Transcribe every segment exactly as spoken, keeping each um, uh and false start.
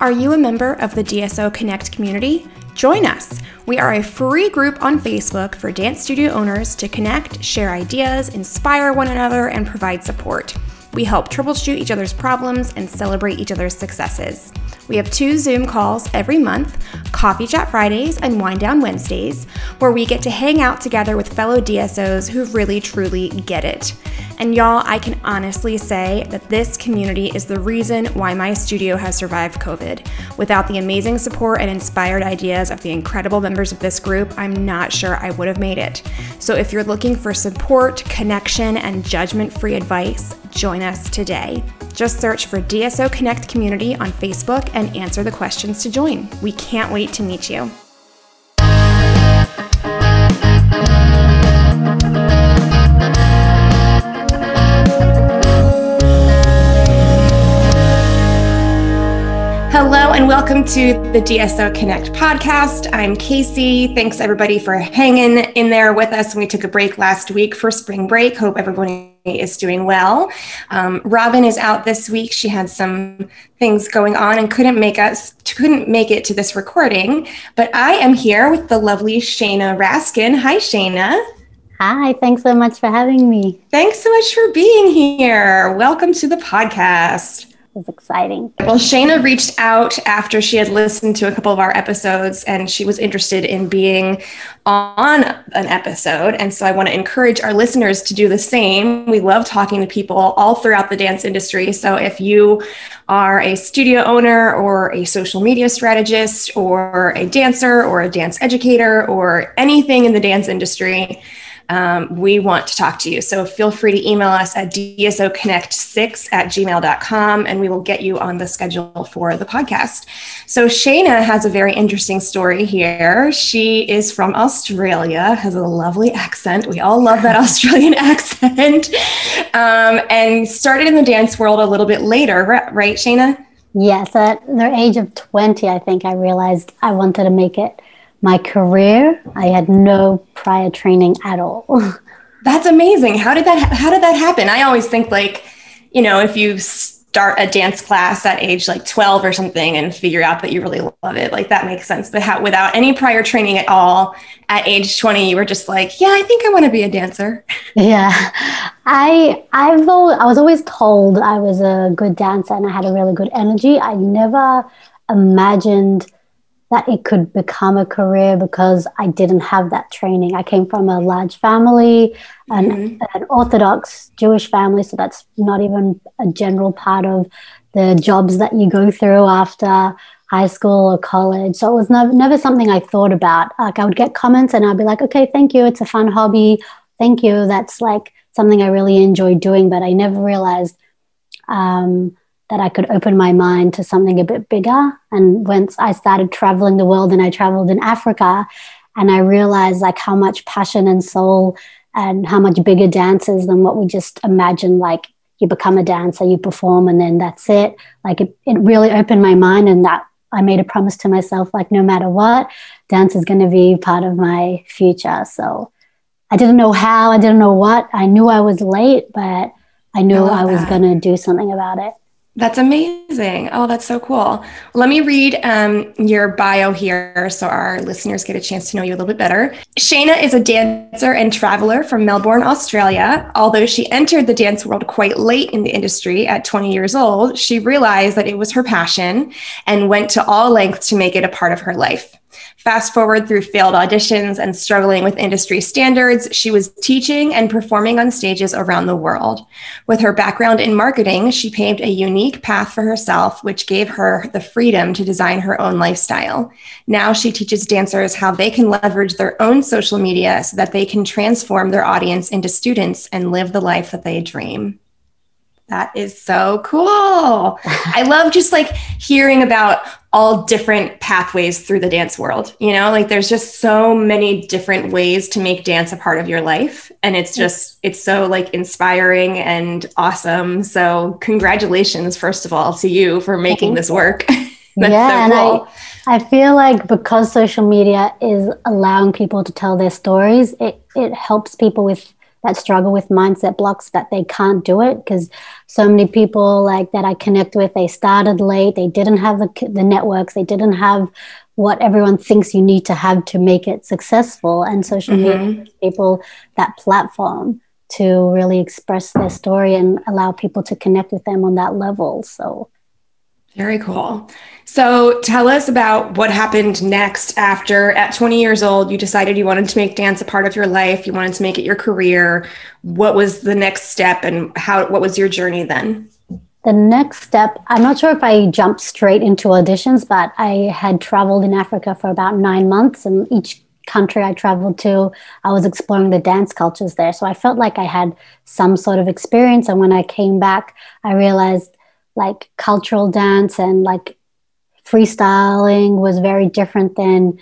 Are you a member of the D S O Connect community? Join us. We are a free group on Facebook for dance studio owners to connect, share ideas, inspire one another, and provide support. We help troubleshoot each other's problems and celebrate each other's successes. We have two Zoom calls every month, Coffee Chat Fridays and Wind Down Wednesdays, where we get to hang out together with fellow D S Os who really truly get it. And y'all, I can honestly say that this community is the reason why my studio has survived COVID. Without the amazing support and inspired ideas of the incredible members of this group, I'm not sure I would have made it. So if you're looking for support, connection, and judgment-free advice, join us today. Just search for D S O Connect Community on Facebook and answer the questions to join. We can't wait to meet you. Hello and welcome to the D S O Connect podcast. I'm Casey. Thanks everybody for hanging in there with us. We took a break last week for spring break. Hope everybody is doing well. Um, Robin is out this week. She had some things going on and couldn't make us couldn't make it to this recording. But I am here with the lovely Sheina Raskin. Hi, Sheina. Hi. Thanks so much for having me. Thanks so much for being here. Welcome to the podcast. Is exciting. Well, Sheina reached out after she had listened to a couple of our episodes and she was interested in being on an episode. And so I want to encourage our listeners to do the same. We love talking to people all throughout the dance industry. So if you are a studio owner or a social media strategist or a dancer or a dance educator or anything in the dance industry, Um, we want to talk to you. So feel free to email us at d s o connect six at gmail dot com and we will get you on the schedule for the podcast. So Sheina has a very interesting story here. She is from Australia, has a lovely accent. We all love that Australian accent. Um, and started in the dance world a little bit later, right, Sheina? Yes, at the age of twenty, I think I realized I wanted to make it my career. I had no prior training at all. That's amazing. How did that, ha- how did that happen? I always think like, you know, if you start a dance class at age like twelve or something and figure out that you really love it, like that makes sense. But how, without any prior training at all at age twenty, you were just like, yeah, I think I want to be a dancer. Yeah. I, I've always, I was always told I was a good dancer and I had a really good energy. I never imagined that it could become a career because I didn't have that training. I came from a large family, an, mm-hmm. an Orthodox Jewish family, so that's not even a general part of the jobs that you go through after high school or college. So it was no, never something I thought about. Like I would get comments and I'd be like, okay, thank you. It's a fun hobby. Thank you. That's like something I really enjoy doing, but I never realized um, that I could open my mind to something a bit bigger. And once I started traveling the world and I traveled in Africa and I realized like how much passion and soul and how much bigger dance is than what we just imagine. Like you become a dancer, you perform and then that's it. Like it, it really opened my mind and that I made a promise to myself, like no matter what, dance is going to be part of my future. So I didn't know how, I didn't know what. I knew I was late, but I knew I, I was going to do something about it. That's amazing. Oh, that's so cool. Let me read um, your bio here so our listeners get a chance to know you a little bit better. Sheina is a dancer and traveler from Melbourne, Australia. Although she entered the dance world quite late in the industry at twenty years old, she realized that it was her passion and went to all lengths to make it a part of her life. Fast forward through failed auditions and struggling with industry standards, she was teaching and performing on stages around the world. With her background in marketing, she paved a unique path for herself, which gave her the freedom to design her own lifestyle. Now she teaches dancers how they can leverage their own social media so that they can transform their audience into students and live the life that they dream. That is so cool. I love just like hearing about all different pathways through the dance world. You know, like there's just so many different ways to make dance a part of your life. And it's just, it's so like inspiring and awesome. So congratulations, first of all, to you for making this work. That's yeah, so cool. And I, I feel like because social media is allowing people to tell their stories, it, it helps people with that struggle with mindset blocks that they can't do it, because so many people like that I connect with, they started late, they didn't have the, the networks, they didn't have what everyone thinks you need to have to make it successful. And social mm-hmm. media gives people that platform to really express their story and allow people to connect with them on that level. So very cool. So tell us about what happened next after, at twenty years old, you decided you wanted to make dance a part of your life. You wanted to make it your career. What was the next step, and how, what was your journey then? The next step, I'm not sure if I jumped straight into auditions, but I had traveled in Africa for about nine months, and each country I traveled to, I was exploring the dance cultures there. So I felt like I had some sort of experience. And when I came back, I realized like cultural dance and like freestyling was very different than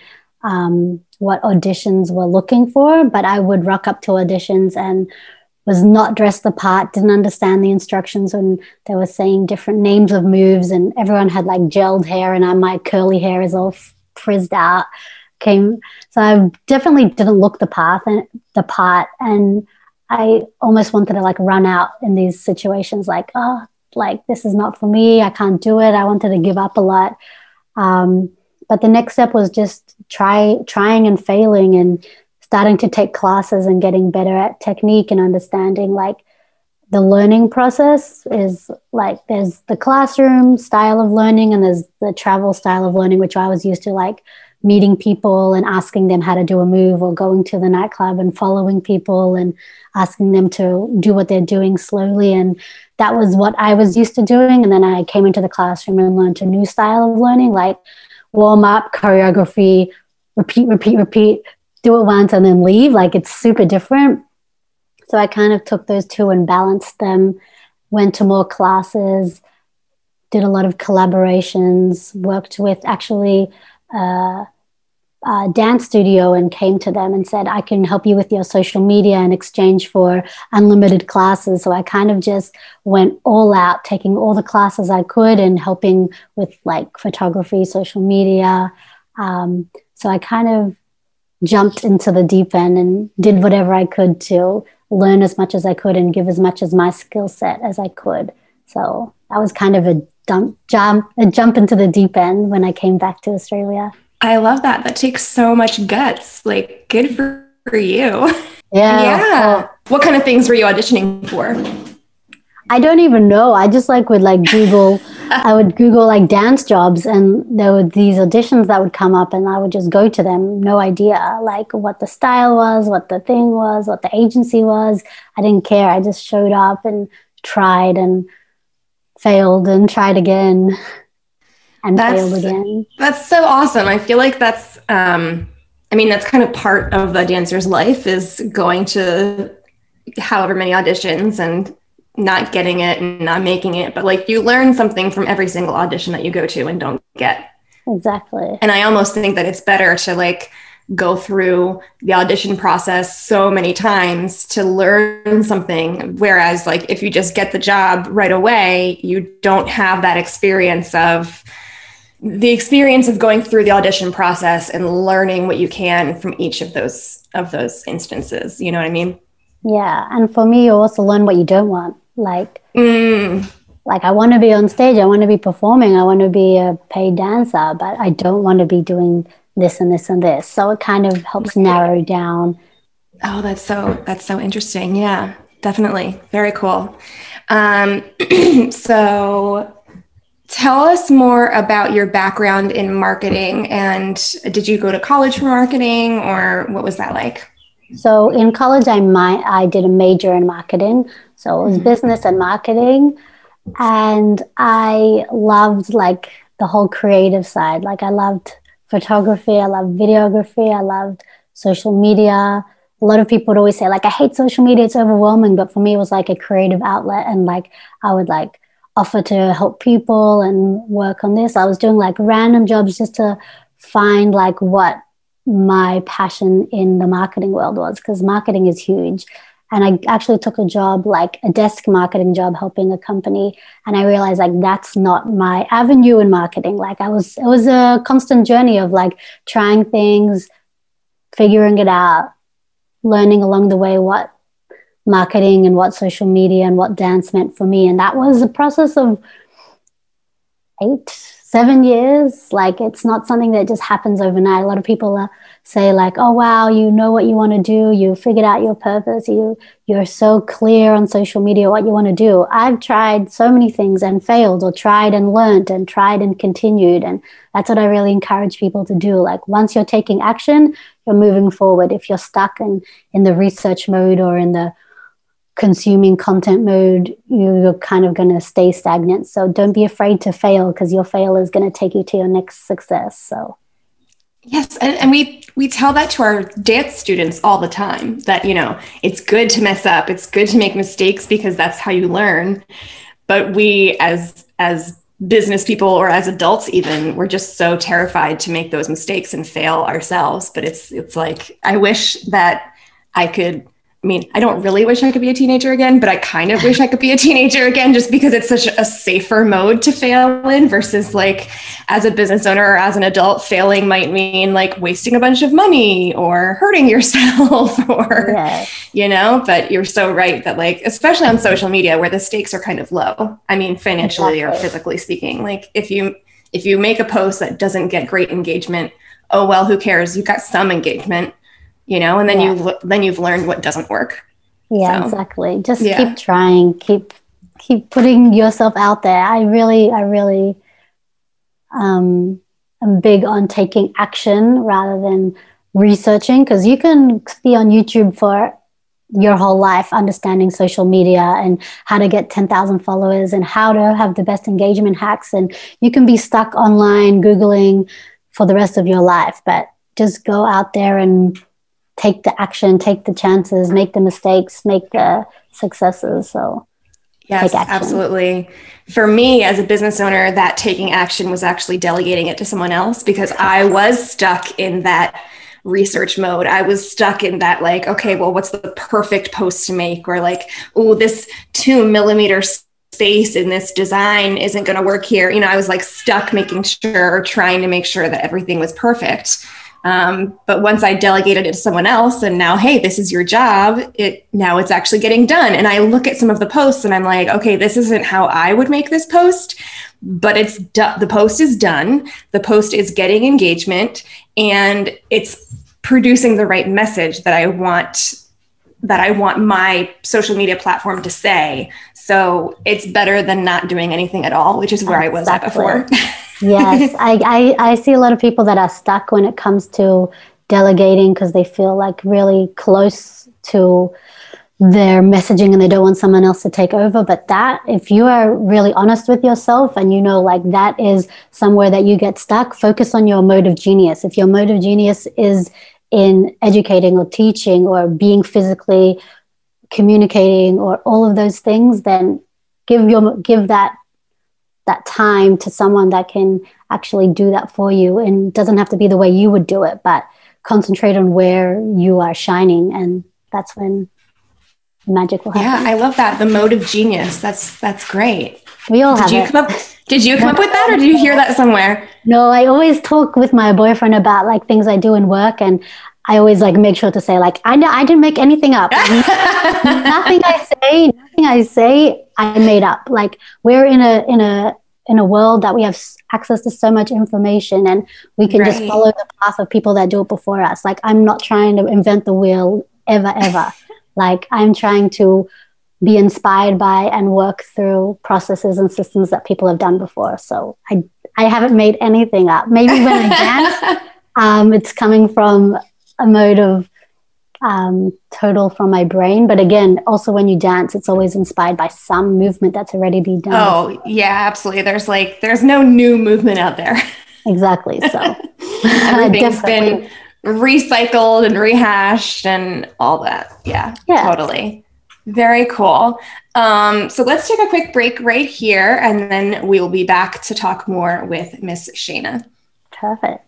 um, what auditions were looking for. But I would rock up to auditions and was not dressed the part, didn't understand the instructions when they were saying different names of moves, and everyone had like gelled hair and I, my curly hair is all frizzed out. Came, so I definitely didn't look the path and the part, and I almost wanted to like run out in these situations, like, oh, like this is not for me, I can't do it. I wanted to give up a lot, um, but the next step was just try trying and failing and starting to take classes and getting better at technique and understanding like the learning process is like there's the classroom style of learning and there's the travel style of learning, which I was used to, like meeting people and asking them how to do a move, or going to the nightclub and following people and asking them to do what they're doing slowly. And that was what I was used to doing. And then I came into the classroom and learned a new style of learning, like warm up, choreography, repeat, repeat, repeat, do it once and then leave. Like it's super different. So I kind of took those two and balanced them, went to more classes, did a lot of collaborations, worked with actually Uh, uh, dance studio and came to them and said, I can help you with your social media in exchange for unlimited classes. So I kind of just went all out, taking all the classes I could and helping with like photography, social media. Um, so I kind of jumped into the deep end and did whatever I could to learn as much as I could and give as much as my skill set as I could. So that was kind of a Dump, jump, and jump into the deep end when I came back to Australia. I love that. That takes so much guts. Like, good for, for you. Yeah. Yeah. Well, what kind of things were you auditioning for? I don't even know. I just like would like Google. I would Google like dance jobs, and there were these auditions that would come up, and I would just go to them. No idea like what the style was, what the thing was, what the agency was. I didn't care. I just showed up and tried and failed and tried again and that's, failed again. That's so awesome. I feel like that's, um, I mean, that's kind of part of the dancer's life, is going to however many auditions and not getting it and not making it. But like you learn something from every single audition that you go to and don't get. Exactly. And I almost think that it's better to like go through the audition process so many times to learn something. Whereas like, if you just get the job right away, you don't have that experience of the experience of going through the audition process and learning what you can from each of those, of those instances. You know what I mean? Yeah. And for me, you also learn what you don't want. Like, mm. like I want to be on stage. I want to be performing. I want to be a paid dancer, but I don't want to be doing this and this and this. So it kind of helps narrow down. Oh, that's so, that's so interesting. Yeah, definitely. Very cool. Um, so tell us more about your background in marketing, and did you go to college for marketing, or what was that like? So in college, I, my, I did a major in marketing. So it was mm-hmm. business and marketing. And I loved like the whole creative side. Like I loved photography, I loved videography, I loved social media. A lot of people would always say like, I hate social media, it's overwhelming. But for me, it was like a creative outlet. And like, I would like offer to help people and work on this. I was doing like random jobs just to find like what my passion in the marketing world was, because marketing is huge. And I actually took a job, like a desk marketing job, helping a company. And I realized like, that's not my avenue in marketing. Like I was, it was a constant journey of like trying things, figuring it out, learning along the way what marketing and what social media and what dance meant for me. And that was a process of eight, seven years. Like, it's not something that just happens overnight. A lot of people are, say like, oh, wow, you know what you want to do. You figured out your purpose. You, you're so clear on social media what you want to do. I've tried so many things and failed, or tried and learned and tried and continued. And that's what I really encourage people to do. Like, once you're taking action, you're moving forward. If you're stuck in, in the research mode or in the consuming content mode, you're kind of going to stay stagnant. So don't be afraid to fail, because your fail is going to take you to your next success. So yes. And, and we, we tell that to our dance students all the time, that, you know, it's good to mess up. It's good to make mistakes, because that's how you learn. But we, as, as business people, or as adults even, we're just so terrified to make those mistakes and fail ourselves. But it's, it's like, I wish that I could, I mean, I don't really wish I could be a teenager again, but I kind of wish I could be a teenager again, just because it's such a safer mode to fail in, versus like, as a business owner or as an adult, failing might mean like wasting a bunch of money or hurting yourself or, yeah. you know, but you're so right that, like, especially on social media where the stakes are kind of low. I mean, financially exactly. or physically speaking, like if you, if you make a post that doesn't get great engagement, oh, well, who cares? You got some engagement. You know, and then yeah. you then you've learned what doesn't work. Yeah, so, exactly. Just yeah. keep trying, keep keep putting yourself out there. I really, I really, um, am big on taking action rather than researching, because you can be on YouTube for your whole life understanding social media and how to get ten thousand followers and how to have the best engagement hacks, and you can be stuck online Googling for the rest of your life. But just go out there and take the action, take the chances, make the mistakes, make the successes. So yes, absolutely. For me as a business owner, that taking action was actually delegating it to someone else, because I was stuck in that research mode. I was stuck in that, like, okay, well, what's the perfect post to make? Or like, oh, this two millimeter space in this design isn't going to work here. You know, I was like stuck making sure, or trying to make sure that everything was perfect. Um, but once I delegated it to someone else, and now, hey, this is your job, it now it's actually getting done. And I look at some of the posts and I'm like, okay, this isn't how I would make this post, but it's do- the post is done. The post is getting engagement, and it's producing the right message that I want, that I want my social media platform to say. So it's better than not doing anything at all, which is where exactly. I was at before. Yes, I, I, I see a lot of people that are stuck when it comes to delegating, because they feel like really close to their messaging and they don't want someone else to take over. But that, if you are really honest with yourself and you know, like, that is somewhere that you get stuck, focus on your mode of genius. If your mode of genius is in educating or teaching or being physically communicating or all of those things, then give your give that that time to someone that can actually do that for you, and doesn't have to be the way you would do it, but concentrate on where you are shining, and that's when magic will happen. Yeah, I love that. The mode of genius. That's that's great. We all did have you it. Come up, did you come up with that, or did you hear that somewhere? No, I always talk with my boyfriend about like things I do in work, and I always like make sure to say like, I know I didn't make anything up. nothing I say, nothing I say, I made up. Like, we're in a in a in a world that we have access to so much information, and we can right. just follow the path of people that do it before us. Like, I'm not trying to invent the wheel ever, ever. Like, I'm trying to be inspired by and work through processes and systems that people have done before. So I I haven't made anything up. Maybe when I dance, um, it's coming from a mode of um, total from my brain. But again, also when you dance, it's always inspired by some movement that's already been done. Oh yeah, absolutely. There's like, there's no new movement out there. Exactly. So everything's been recycled and rehashed and all that. Yeah, yeah. Totally. Very cool. Um, so let's take a quick break right here, and then we will be back to talk more with Miss Sheina. Perfect.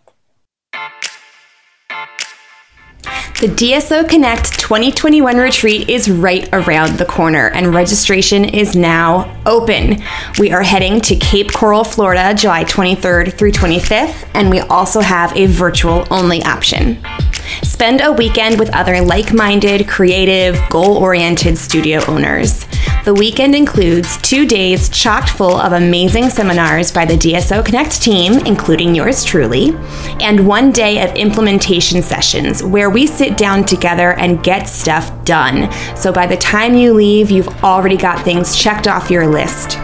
The D S O Connect twenty twenty-one retreat is right around the corner, and registration is now open. We are heading to Cape Coral, Florida, July twenty-third through twenty-fifth, and we also have a virtual only option. Spend a weekend with other like-minded, creative, goal-oriented studio owners. The weekend includes two days chocked full of amazing seminars by the D S O Connect team, including yours truly, and one day of implementation sessions where we sit down together and get stuff done. So by the time you leave, you've already got things checked off your list.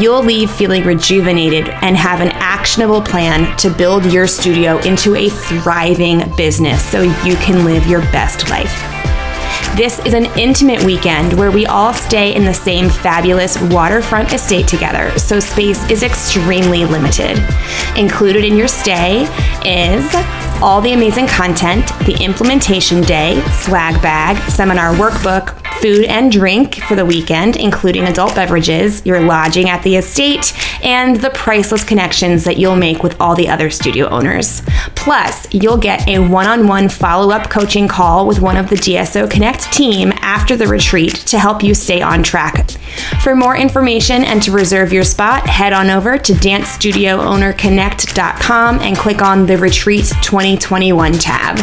You'll leave feeling rejuvenated and have an actionable plan to build your studio into a thriving business so you can live your best life. This is an intimate weekend where we all stay in the same fabulous waterfront estate together, so space is extremely limited. Included in your stay is all the amazing content, the implementation day, swag bag, seminar workbook, food and drink for the weekend, including adult beverages, your lodging at the estate, and the priceless connections that you'll make with all the other studio owners. Plus, you'll get a one-on-one follow-up coaching call with one of the D S O Connect team after the retreat to help you stay on track. For more information and to reserve your spot, head on over to dance studio owner connect dot com and click on the Retreat twenty twenty-one tab.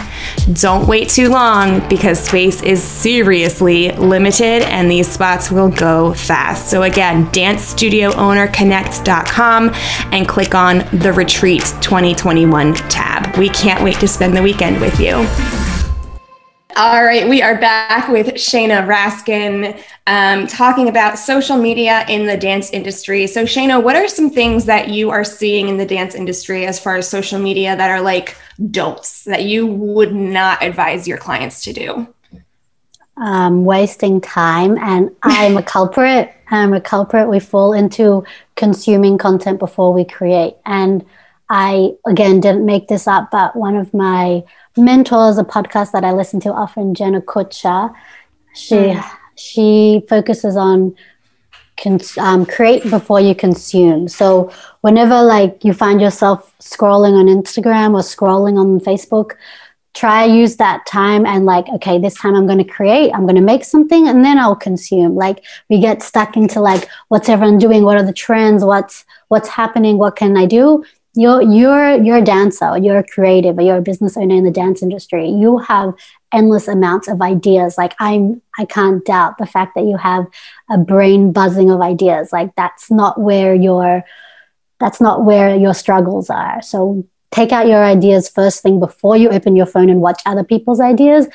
Don't wait too long because space is seriously limited and these spots will go fast. So again, dance studio owner connect dot com and click on the Retreat twenty twenty-one tab. We can't wait to spend the weekend with you. All right, we are back with Sheina Raskin um, talking about social media in the dance industry. So Sheina, what are some things that you are seeing in the dance industry as far as social media that are like don'ts that you would not advise your clients to do? Um, wasting time, and I'm a culprit. I'm a culprit. We fall into consuming content before we create. And I, again, didn't make this up, but one of my mentors, a podcast that I listen to often, Jenna Kutcher, she mm. she focuses on cons- um, create before you consume. So whenever like you find yourself scrolling on Instagram or scrolling on Facebook, try use that time and like, okay, this time I'm going to create, I'm going to make something and then I'll consume. Like we get stuck into like, what's everyone doing? What are the trends? What's, what's happening? What can I do? You're, you're, you're a dancer, you're a creative, or you're a business owner in the dance industry. You have endless amounts of ideas. Like I'm, I can't doubt the fact that you have a brain buzzing of ideas. Like that's not where your, that's not where your struggles are. So take out your ideas first thing before you open your phone and watch other people's ideas.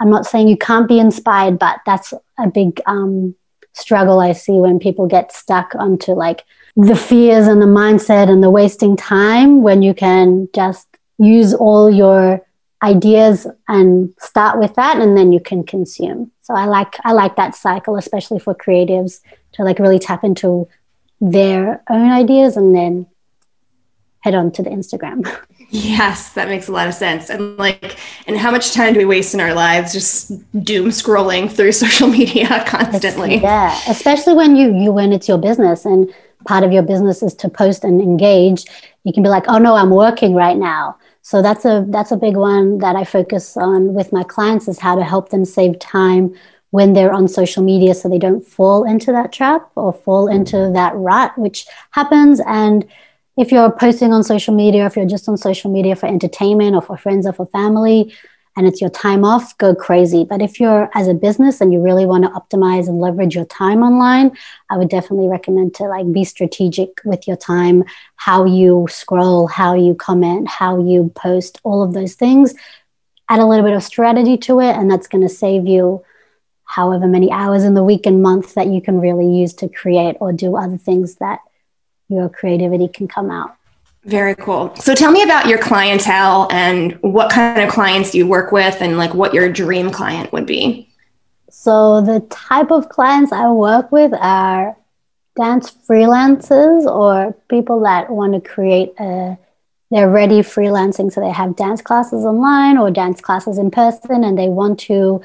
I'm not saying you can't be inspired, but that's a big um, struggle I see when people get stuck onto like the fears and the mindset and the wasting time when you can just use all your ideas and start with that and then you can consume. So I like I like that cycle, especially for creatives, to like really tap into their own ideas and then head on to the Instagram. Yes, that makes a lot of sense. And like, and how much time do we waste in our lives just doom scrolling through social media constantly? It's, yeah, especially when you, you when it's your business and part of your business is to post and engage. You can be like, oh no, I'm working right now. So that's a that's a big one that I focus on with my clients is how to help them save time when they're on social media so they don't fall into that trap or fall into that rut, which happens. And if you're posting on social media, if you're just on social media for entertainment or for friends or for family, and it's your time off, go crazy. But if you're as a business and you really want to optimize and leverage your time online, I would definitely recommend to like be strategic with your time, how you scroll, how you comment, how you post, all of those things. Add a little bit of strategy to it, and that's going to save you however many hours in the week and month that you can really use to create or do other things that your creativity can come out. Very cool. So tell me about your clientele and what kind of clients you work with and like what your dream client would be. So the type of clients I work with are dance freelancers or people that want to create a, they're ready freelancing. So they have dance classes online or dance classes in person and they want to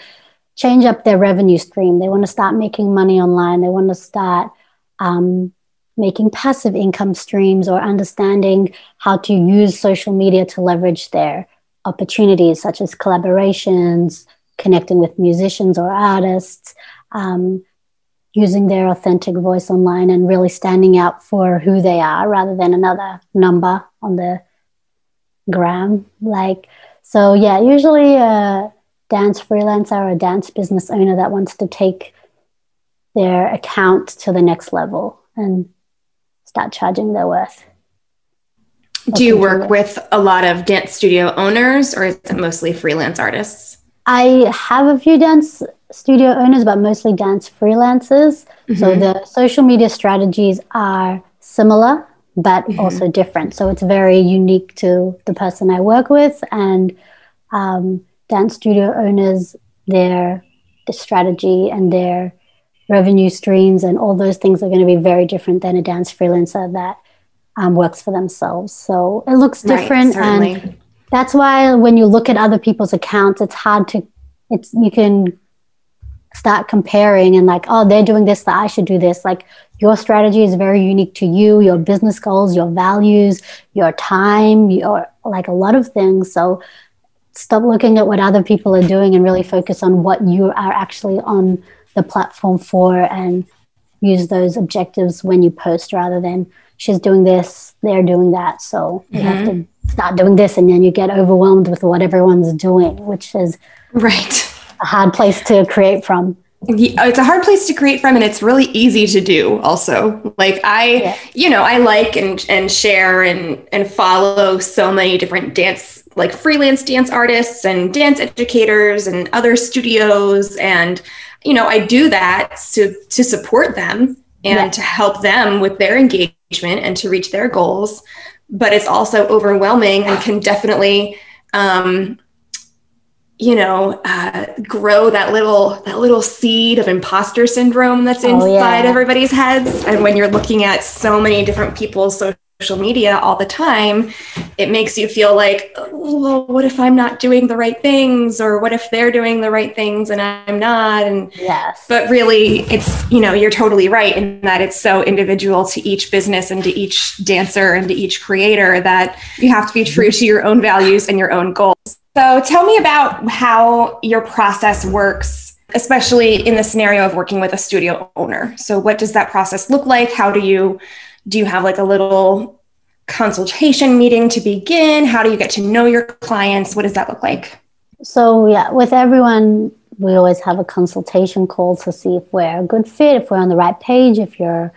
change up their revenue stream. They want to start making money online. They want to start, um, making passive income streams or understanding how to use social media to leverage their opportunities, such as collaborations, connecting with musicians or artists, um, using their authentic voice online and really standing out for who they are rather than another number on the gram. Like, So yeah, usually a dance freelancer or a dance business owner that wants to take their account to the next level and start charging their worth. Do you work with a lot of dance studio owners, or is it mostly freelance artists? I have a few dance studio owners, but mostly dance freelancers. Mm-hmm. So the social media strategies are similar, but mm-hmm. also different. So it's very unique to the person I work with. And um, dance studio owners, their the strategy and their revenue streams and all those things are going to be very different than a dance freelancer that Um, works for themselves. So it looks different. Right, and that's why when you look at other people's accounts, it's hard to, it's, you can start comparing and like, oh, they're doing this, so I should do this. Like your strategy is very unique to you, your business goals, your values, your time, your, like a lot of things. So stop looking at what other people are doing and really focus on what you are actually on the platform for and use those objectives when you post rather than she's doing this, they're doing that. So you mm-hmm. have to start doing this and then you get overwhelmed with what everyone's doing, which is right. a hard place to create from. Yeah, it's a hard place to create from, and it's really easy to do also. Like I, yeah. you know, I like and, and share and, and follow so many different dance, like freelance dance artists and dance educators and other studios. And, you know, I do that to, to support them and yeah. to help them with their engagement and to reach their goals, but it's also overwhelming and can definitely, um, you know, uh, grow that little, that little seed of imposter syndrome that's inside oh, yeah. everybody's heads. And when you're looking at so many different people's social media all the time, it makes you feel like, oh, well, what if I'm not doing the right things, or what if they're doing the right things and I'm not? And yes. But really, it's, you know, you're totally right in that it's so individual to each business and to each dancer and to each creator that you have to be true to your own values and your own goals. So tell me about how your process works, especially in the scenario of working with a studio owner. So what does that process look like? How do you Do you have like a little consultation meeting to begin? How do you get to know your clients? What does that look like? So yeah, with everyone, we always have a consultation call to see if we're a good fit, if we're on the right page, if your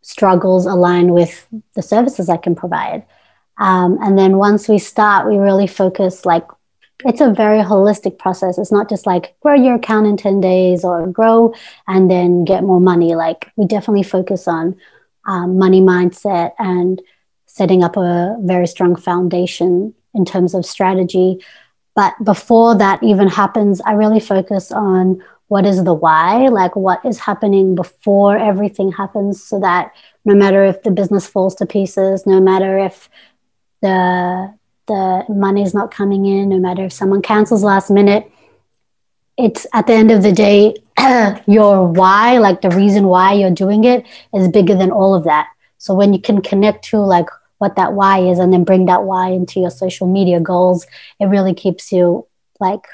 struggles align with the services I can provide. Um, and then once we start, we really focus, like, it's a very holistic process. It's not just like grow your account in ten days or grow and then get more money. Like we definitely focus on Um, money mindset and setting up a very strong foundation in terms of strategy. But before that even happens, I really focus on what is the why, like what is happening before everything happens, so that no matter if the business falls to pieces, no matter if the the money's not coming in, no matter if someone cancels last minute, it's at the end of the day, your why, like the reason why you're doing it, is bigger than all of that. So when you can connect to like what that why is and then bring that why into your social media goals, it really keeps you like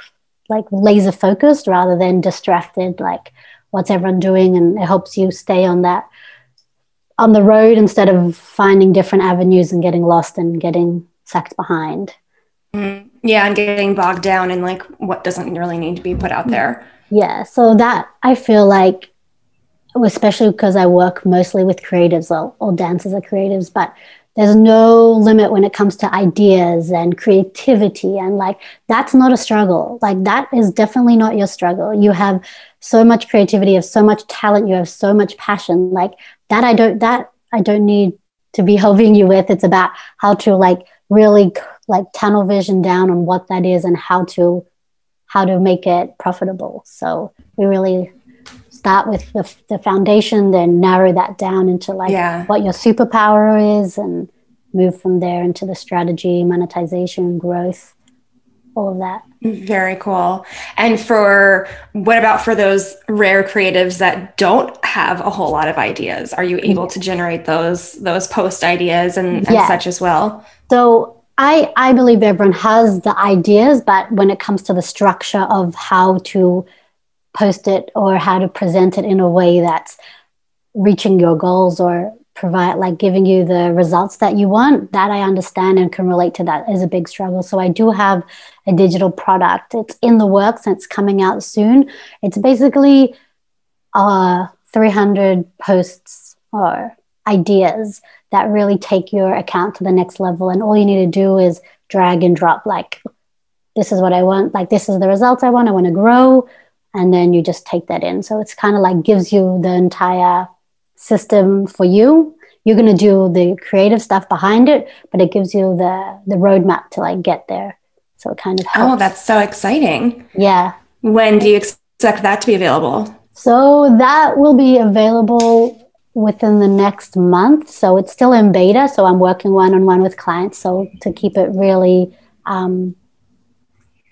like laser focused rather than distracted, like what's everyone doing, and it helps you stay on that on the road instead of finding different avenues and getting lost and getting sucked behind. Yeah, and getting bogged down in like what doesn't really need to be put out there. Yeah, so that I feel like, especially because I work mostly with creatives, all, all dancers are creatives, but there's no limit when it comes to ideas and creativity. And like, that's not a struggle. Like that is definitely not your struggle. You have so much creativity, you have so much talent, you have so much passion. Like that I don't, that I don't need to be helping you with. It's about how to like really like tunnel vision down on what that is and how to how to make it profitable. So we really start with the, the foundation, then narrow that down into like yeah. what your superpower is and move from there into the strategy, monetization, growth, all of that. Very cool. And for, what about for those rare creatives that don't have a whole lot of ideas? Are you able to generate those those post ideas and, and yeah. such as well? So I, I believe everyone has the ideas, but when it comes to the structure of how to post it or how to present it in a way that's reaching your goals or provide, like giving you the results that you want, that I understand and can relate to. That is a big struggle. So I do have a digital product. It's in the works and it's coming out soon. It's basically uh, three hundred posts or ideas that really take your account to the next level. And all you need to do is drag and drop, like, this is what I want. Like, this is the results I want. I want to grow. And then you just take that in. So it's kind of like gives you the entire system for you. You're going to do the creative stuff behind it, but it gives you the, the roadmap to like get there. So it kind of helps. Oh, that's so exciting. Yeah. When do you expect that to be available? So that will be available within the next month. So it's still in beta. So I'm working one-on-one with clients. So to keep it really um,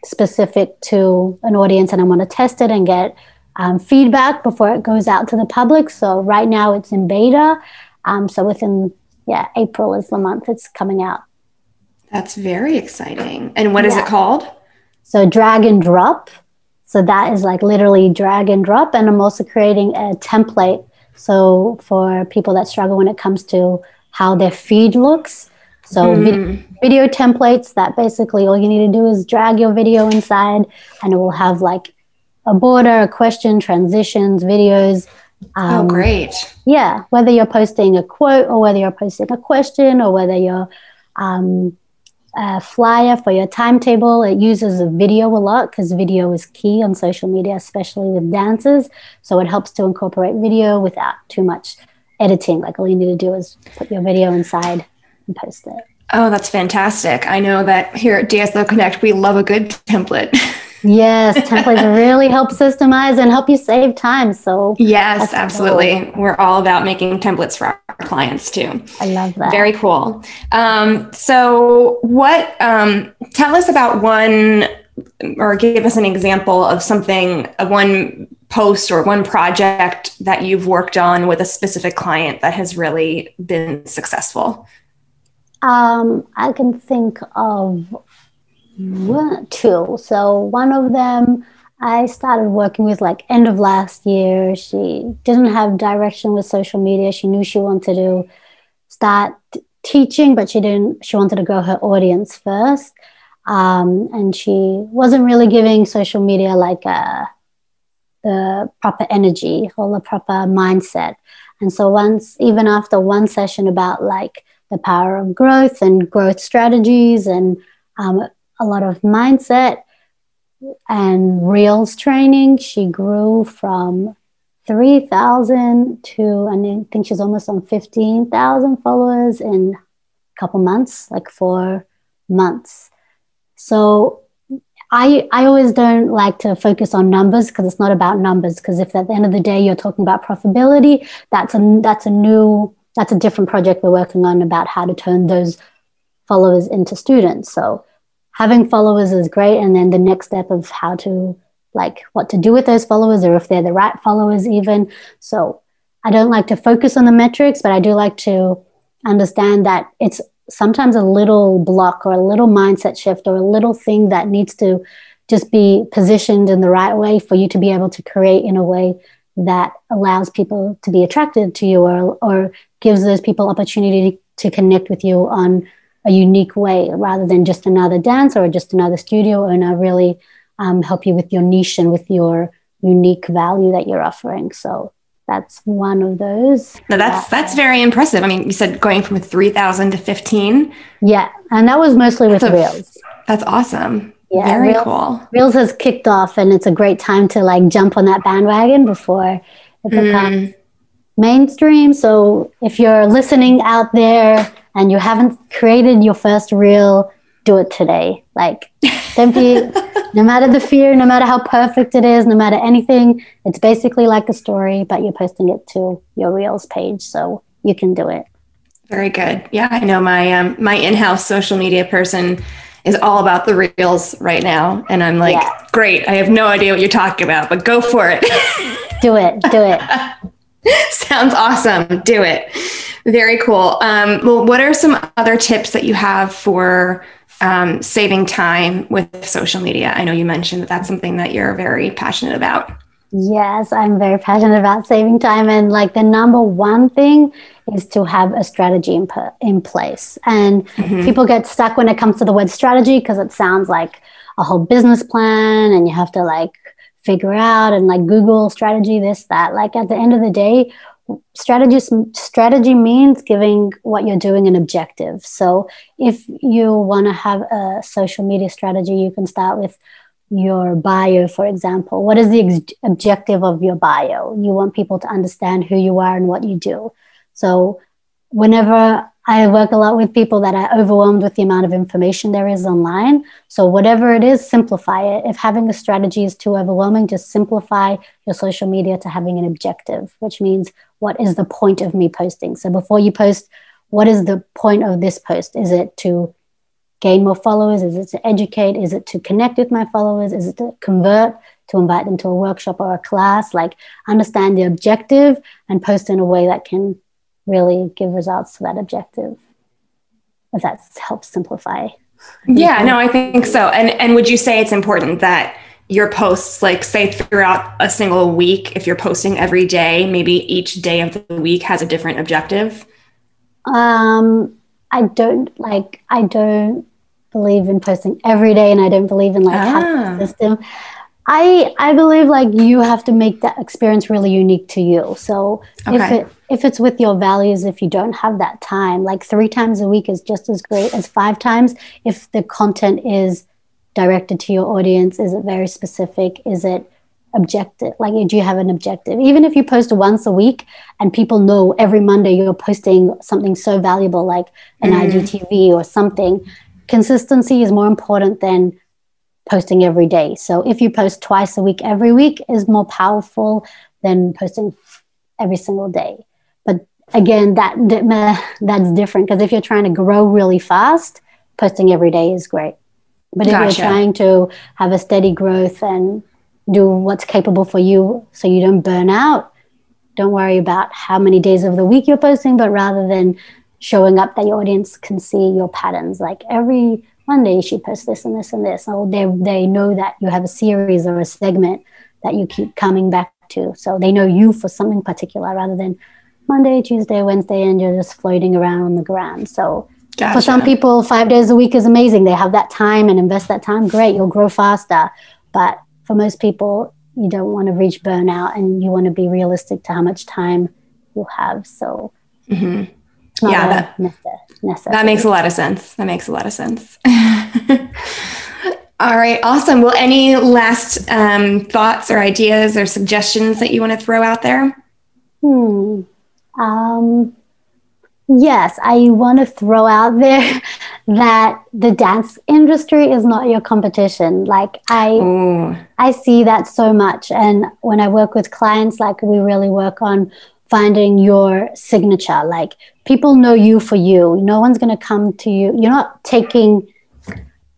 specific to an audience, and I want to test it and get um, feedback before it goes out to the public. So right now it's in beta. Um, so within, yeah, April is the month it's coming out. That's very exciting. And what yeah. is it called? So drag and drop. So that is like literally drag and drop. And I'm also creating a template. So for people that struggle when it comes to how their feed looks, so mm. video, video templates that basically all you need to do is drag your video inside and it will have like a border, a question, transitions, videos. Um, oh, great. Yeah. Whether you're posting a quote or whether you're posting a question or whether you're um, a flyer for your timetable, it uses a video a lot because video is key on social media, especially with dancers. So it helps to incorporate video without too much editing. Like all you need to do is put your video inside and post it. Oh, that's fantastic. I know that here at D S O Connect, we love a good template. Yes, templates really help systemize and help you save time. So yes, absolutely. Cool. We're all about making templates for our clients too. I love that. Very cool. Um, so what, um, tell us about one, or give us an example of something, of one post or one project that you've worked on with a specific client that has really been successful. Um, I can think of two. So one of them, I started working with like end of last year. She didn't have direction with social media. She knew she wanted to start teaching, but she didn't, she wanted to grow her audience first. Um, and she wasn't really giving social media like a, the proper energy or the proper mindset. And so once, even after one session about like the power of growth and growth strategies and um, a lot of mindset and reels training, she grew from three thousand to, and I think she's almost on fifteen thousand followers in a couple months, like four months. So I I always don't like to focus on numbers because it's not about numbers. Because if at the end of the day you're talking about profitability, that's a that's a new that's a different project we're working on about how to turn those followers into students. So having followers is great, and then the next step of how to, like, what to do with those followers, or if they're the right followers even. So I don't like to focus on the metrics, but I do like to understand that it's sometimes a little block or a little mindset shift or a little thing that needs to just be positioned in the right way for you to be able to create in a way that allows people to be attracted to you, or, or gives those people opportunity to connect with you on a unique way rather than just another dance or just another studio, and I really um, help you with your niche and with your unique value that you're offering. So that's one of those. No, that's, that's very impressive. I mean, you said going from three thousand to fifteen. Yeah. And that was mostly with that's a, Reels. That's awesome. Yeah, very Reels, cool. Reels has kicked off, and it's a great time to like jump on that bandwagon before it becomes mm. mainstream. So if you're listening out there and you haven't created your first Reel, do it today. Like, don't be, no matter the fear, no matter how perfect it is, no matter anything, it's basically like a story, but you're posting it to your Reels page, so you can do it. Very good. Yeah, I know my um, my in-house social media person is all about the Reels right now, and I'm like, yeah. great, I have no idea what you're talking about, but go for it. Do it, do it. Sounds awesome. Do it. Very cool. Um, well, what are some other tips that you have for um, saving time with social media? I know you mentioned that that's something that you're very passionate about. Yes, I'm very passionate about saving time. And like the number one thing is to have a strategy in, per, in place. And mm-hmm. people get stuck when it comes to the word strategy because it sounds like a whole business plan and you have to like figure out and like Google strategy, this, that. Like at the end of the day, strategy, strategy means giving what you're doing an objective. So if you want to have a social media strategy, you can start with your bio, for example. What is the ex- objective of your bio? You want people to understand who you are and what you do. So whenever I work a lot with people that are overwhelmed with the amount of information there is online. So whatever it is, simplify it. If having a strategy is too overwhelming, just simplify your social media to having an objective, which means what is the point of me posting? So before you post, what is the point of this post? Is it to gain more followers? Is it to educate? Is it to connect with my followers? Is it to convert, to invite them to a workshop or a class? Like understand the objective and post in a way that can really give results to that objective, if that helps simplify. Yeah, no, I think so. And and would you say it's important that your posts, like say throughout a single week, if you're posting every day, maybe each day of the week has a different objective? Um, I don't like, I don't believe in posting every day, and I don't believe in like ah. having a system. I I believe like you have to make that experience really unique to you. So okay. if it if it's with your values, if you don't have that time, like three times a week is just as great as five times. If the content is directed to your audience, is it very specific? Is it objective? Like, do you have an objective? Even if you post once a week and people know every Monday you're posting something so valuable, like an mm. I G T V or something, consistency is more important than posting every day. So if you post twice a week, every week is more powerful than posting every single day. But again, that that's different because if you're trying to grow really fast, posting every day is great. But if Gotcha. You're trying to have a steady growth and do what's capable for you so you don't burn out, don't worry about how many days of the week you're posting, but rather than showing up that your audience can see your patterns. Like every Monday she posts this and this and this. So they they know that you have a series or a segment that you keep coming back to. So they know you for something particular rather than Monday, Tuesday, Wednesday, and you're just floating around on the ground. So Gotcha. For some people, five days a week is amazing. They have that time and invest that time. Great, you'll grow faster. But for most people, you don't want to reach burnout and you want to be realistic to how much time you'll have. So mm-hmm. yeah, that, necessity. that makes a lot of sense. That makes a lot of sense. All right. Awesome. Well, any last um, thoughts or ideas or suggestions that you want to throw out there? Hmm. Um, yes, I want to throw out there that the dance industry is not your competition. Like I, Ooh. I see that so much. And when I work with clients, like we really work on finding your signature. Like people know you for you. No one's going to come to you. You're not taking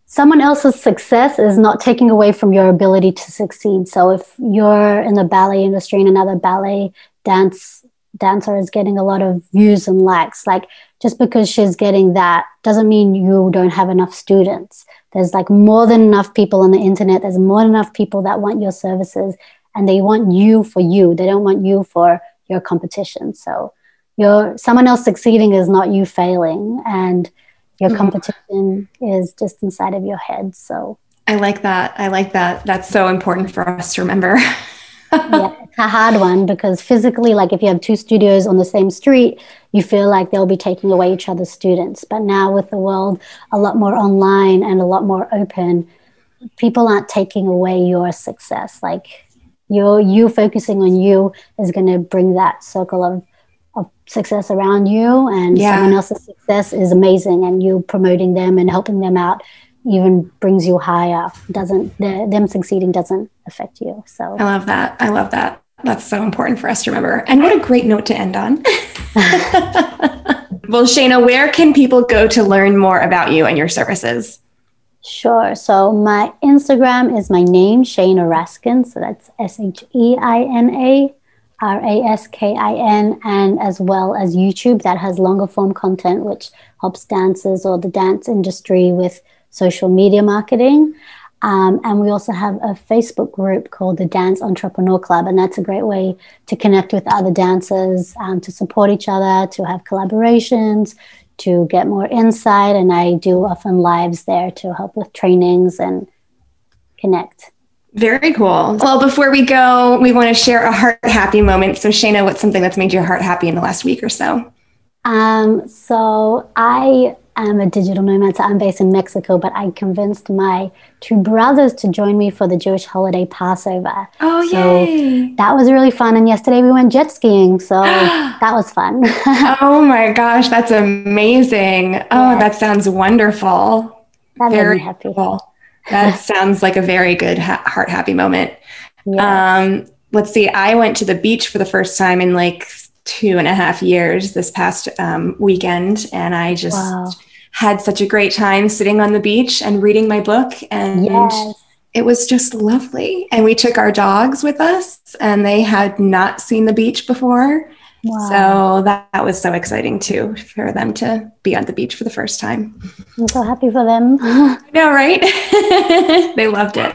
someone else's success is not taking away from your ability to succeed. So if you're in the ballet industry and another ballet dance dancer is getting a lot of views and likes, like just because she's getting that doesn't mean you don't have enough students. There's like more than enough people on the internet. There's more than enough people that want your services and they want you for you. They don't want you for your competition. So your someone else succeeding is not you failing, and your competition is just inside of your head. So I like that. I like that. That's so important for us to remember. Yeah, it's a hard one because physically, like if you have two studios on the same street, you feel like they'll be taking away each other's students. But now with the world a lot more online and a lot more open, people aren't taking away your success. Like You're, you focusing on you is going to bring that circle of, of success around you, and yeah. someone else's success is amazing, and you promoting them and helping them out even brings you higher. Doesn't the, them succeeding doesn't affect you. So I love that. I love that. That's so important for us to remember. And what a great note to end on. Well, Sheina, where can people go to learn more about you and your services? Sure. So my Instagram is my name, Sheina Raskin. So that's S H E I N A R A S K I N. And as well as YouTube, that has longer form content, which helps dancers or the dance industry with social media marketing. Um, and we also have a Facebook group called the Dance Entrepreneur Club. And that's a great way to connect with other dancers, um, to support each other, to have collaborations, to get more insight. And I do often lives there to help with trainings and connect. Very cool. Well, before we go, we want to share a heart happy moment. So Sheina, what's something that's made your heart happy in the last week or so? Um, so I am a digital nomad. So I'm based in Mexico, but I convinced my two brothers to join me for the Jewish holiday Passover. Oh, yay. So that was really fun. And yesterday we went jet skiing. So that was fun. Oh my gosh. That's amazing. Oh, yeah. That sounds wonderful. That Very made me happy. Cool. That sounds like a very good ha- heart happy moment. Yes. Um, let's see. I went to the beach for the first time in like two and a half years this past um, weekend. And I just wow. had such a great time sitting on the beach and reading my book. And yes. it was just lovely. And we took our dogs with us and they had not seen the beach before. Wow. So that, that was so exciting too, for them to be on the beach for the first time. I'm so happy for them. I know, right? They loved it.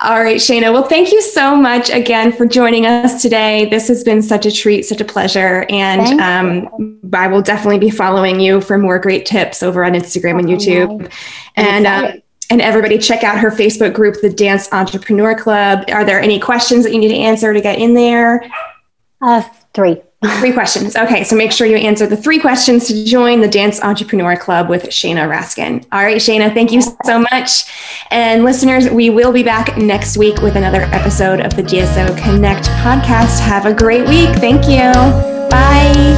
All right, Sheina. Well, thank you so much again for joining us today. This has been such a treat, such a pleasure. And um, I will definitely be following you for more great tips over on Instagram oh, and YouTube. Nice. And um, and everybody check out her Facebook group, the Dance Entrepreneur Club. Are there any questions that you need to answer to get in there? Uh, Three. Three questions. Okay. So make sure you answer the three questions to join the Dance Entrepreneur Club with Sheina Raskin. All right, Sheina, thank you so much. And listeners, we will be back next week with another episode of the D S O Connect podcast. Have a great week. Thank you. Bye.